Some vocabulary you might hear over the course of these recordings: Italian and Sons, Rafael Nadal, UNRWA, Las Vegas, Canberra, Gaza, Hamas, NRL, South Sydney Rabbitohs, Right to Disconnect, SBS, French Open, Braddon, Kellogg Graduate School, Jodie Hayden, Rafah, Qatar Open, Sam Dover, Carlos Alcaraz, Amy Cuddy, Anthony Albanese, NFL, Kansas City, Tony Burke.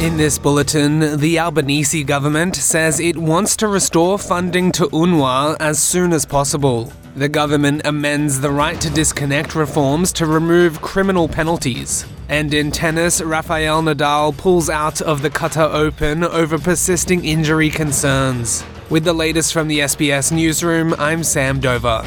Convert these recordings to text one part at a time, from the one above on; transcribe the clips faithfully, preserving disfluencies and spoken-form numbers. In this bulletin, the Albanese government says it wants to restore funding to UNRWA as soon as possible. The government amends the Right to Disconnect reforms to remove criminal penalties. And in tennis, Rafael Nadal pulls out of the Qatar Open over persisting injury concerns. With the latest from the S B S Newsroom, I'm Sam Dover.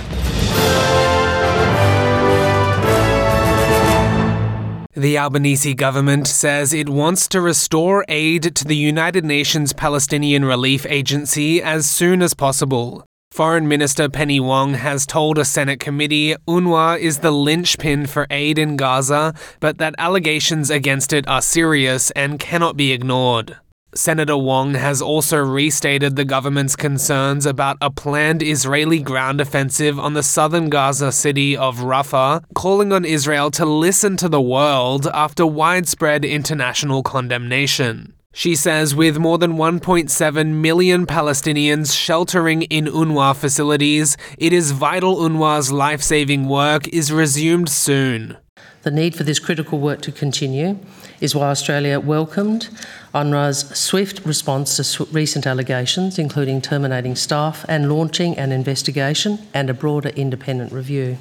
The Albanese government says it wants to restore aid to the United Nations Palestinian Relief Agency as soon as possible. Foreign Minister Penny Wong has told a Senate committee UNRWA is the linchpin for aid in Gaza, but that allegations against it are serious and cannot be ignored. Senator Wong has also restated the government's concerns about a planned Israeli ground offensive on the southern Gaza city of Rafah, calling on Israel to listen to the world after widespread international condemnation. She says with more than one point seven million Palestinians sheltering in UNRWA facilities, it is vital UNRWA's life-saving work is resumed soon. The need for this critical work to continue is why Australia welcomed UNRWA's swift response to sw- recent allegations, including terminating staff and launching an investigation and a broader independent review.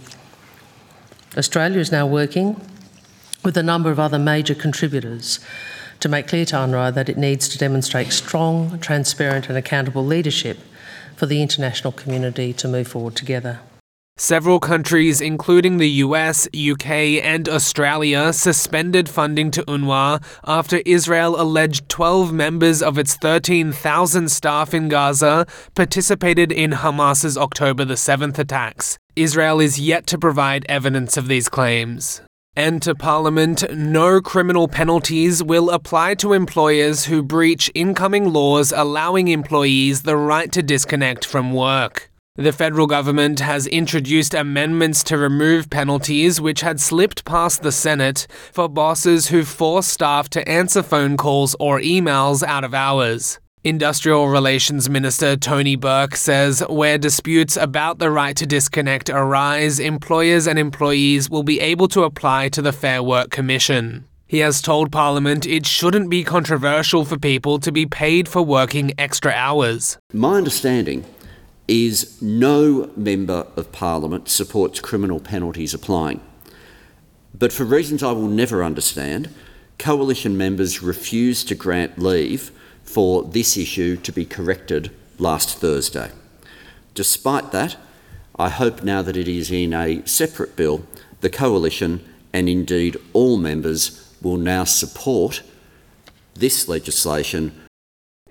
Australia is now working with a number of other major contributors to make clear to UNRWA that it needs to demonstrate strong, transparent and accountable leadership for the international community to move forward together. Several countries, including the U S, U K and Australia, suspended funding to UNRWA after Israel alleged twelve members of its thirteen thousand staff in Gaza participated in Hamas's October the seventh attacks. Israel is yet to provide evidence of these claims. And to Parliament, no criminal penalties will apply to employers who breach incoming laws allowing employees the right to disconnect from work. The federal government has introduced amendments to remove penalties which had slipped past the Senate for bosses who force staff to answer phone calls or emails out of hours. Industrial Relations Minister Tony Burke says where disputes about the right to disconnect arise, employers and employees will be able to apply to the Fair Work Commission. He has told Parliament it shouldn't be controversial for people to be paid for working extra hours. My understanding is no member of Parliament supports criminal penalties applying. But for reasons I will never understand, Coalition members refused to grant leave for this issue to be corrected last Thursday. Despite that, I hope now that it is in a separate bill, the Coalition and indeed all members will now support this legislation.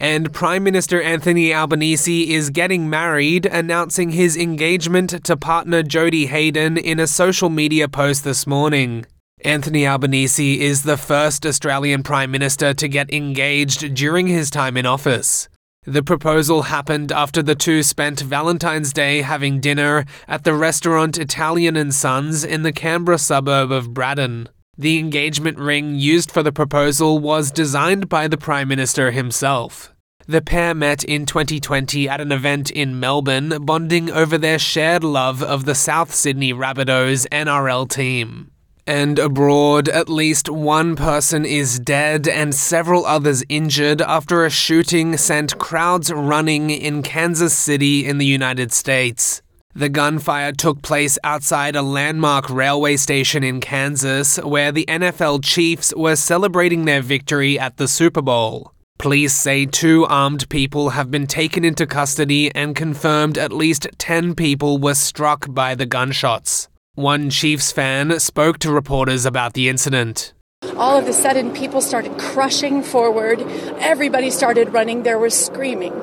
And Prime Minister Anthony Albanese is getting married, announcing his engagement to partner Jodie Hayden in a social media post this morning. Anthony Albanese is the first Australian Prime Minister to get engaged during his time in office. The proposal happened after the two spent Valentine's Day having dinner at the restaurant Italian and Sons in the Canberra suburb of Braddon. The engagement ring used for the proposal was designed by the Prime Minister himself. The pair met in twenty twenty at an event in Melbourne, bonding over their shared love of the South Sydney Rabbitohs N R L team. And abroad, at least one person is dead and several others injured after a shooting sent crowds running in Kansas City in the United States. The gunfire took place outside a landmark railway station in Kansas, where the N F L Chiefs were celebrating their victory at the Super Bowl. Police say two armed people have been taken into custody and confirmed at least ten people were struck by the gunshots. One Chiefs fan spoke to reporters about the incident. All of a sudden, people started crushing forward. Everybody started running. There was screaming.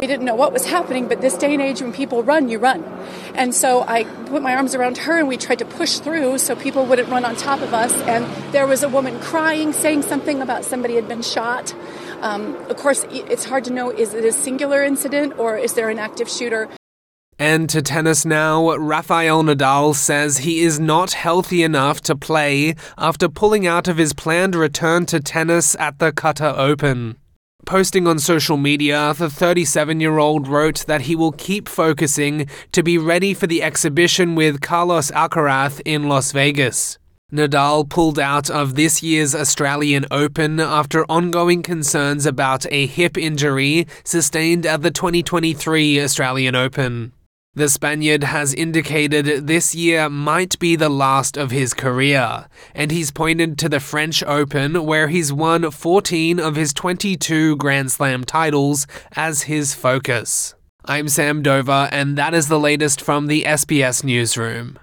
We didn't know what was happening, but this day and age, when people run, you run. And so I put my arms around her, and we tried to push through so people wouldn't run on top of us. And there was a woman crying, saying something about somebody had been shot. Um, of course, it's hard to know, is it a singular incident, or is there an active shooter? And to tennis now, Rafael Nadal says he is not healthy enough to play after pulling out of his planned return to tennis at the Qatar Open. Posting on social media, the thirty-seven-year-old wrote that he will keep focusing to be ready for the exhibition with Carlos Alcaraz in Las Vegas. Nadal pulled out of this year's Australian Open after ongoing concerns about a hip injury sustained at the twenty twenty-three Australian Open. The Spaniard has indicated this year might be the last of his career, and he's pointed to the French Open, where he's won fourteen of his twenty-two Grand Slam titles, as his focus. I'm Sam Dover, and that is the latest from the S B S Newsroom.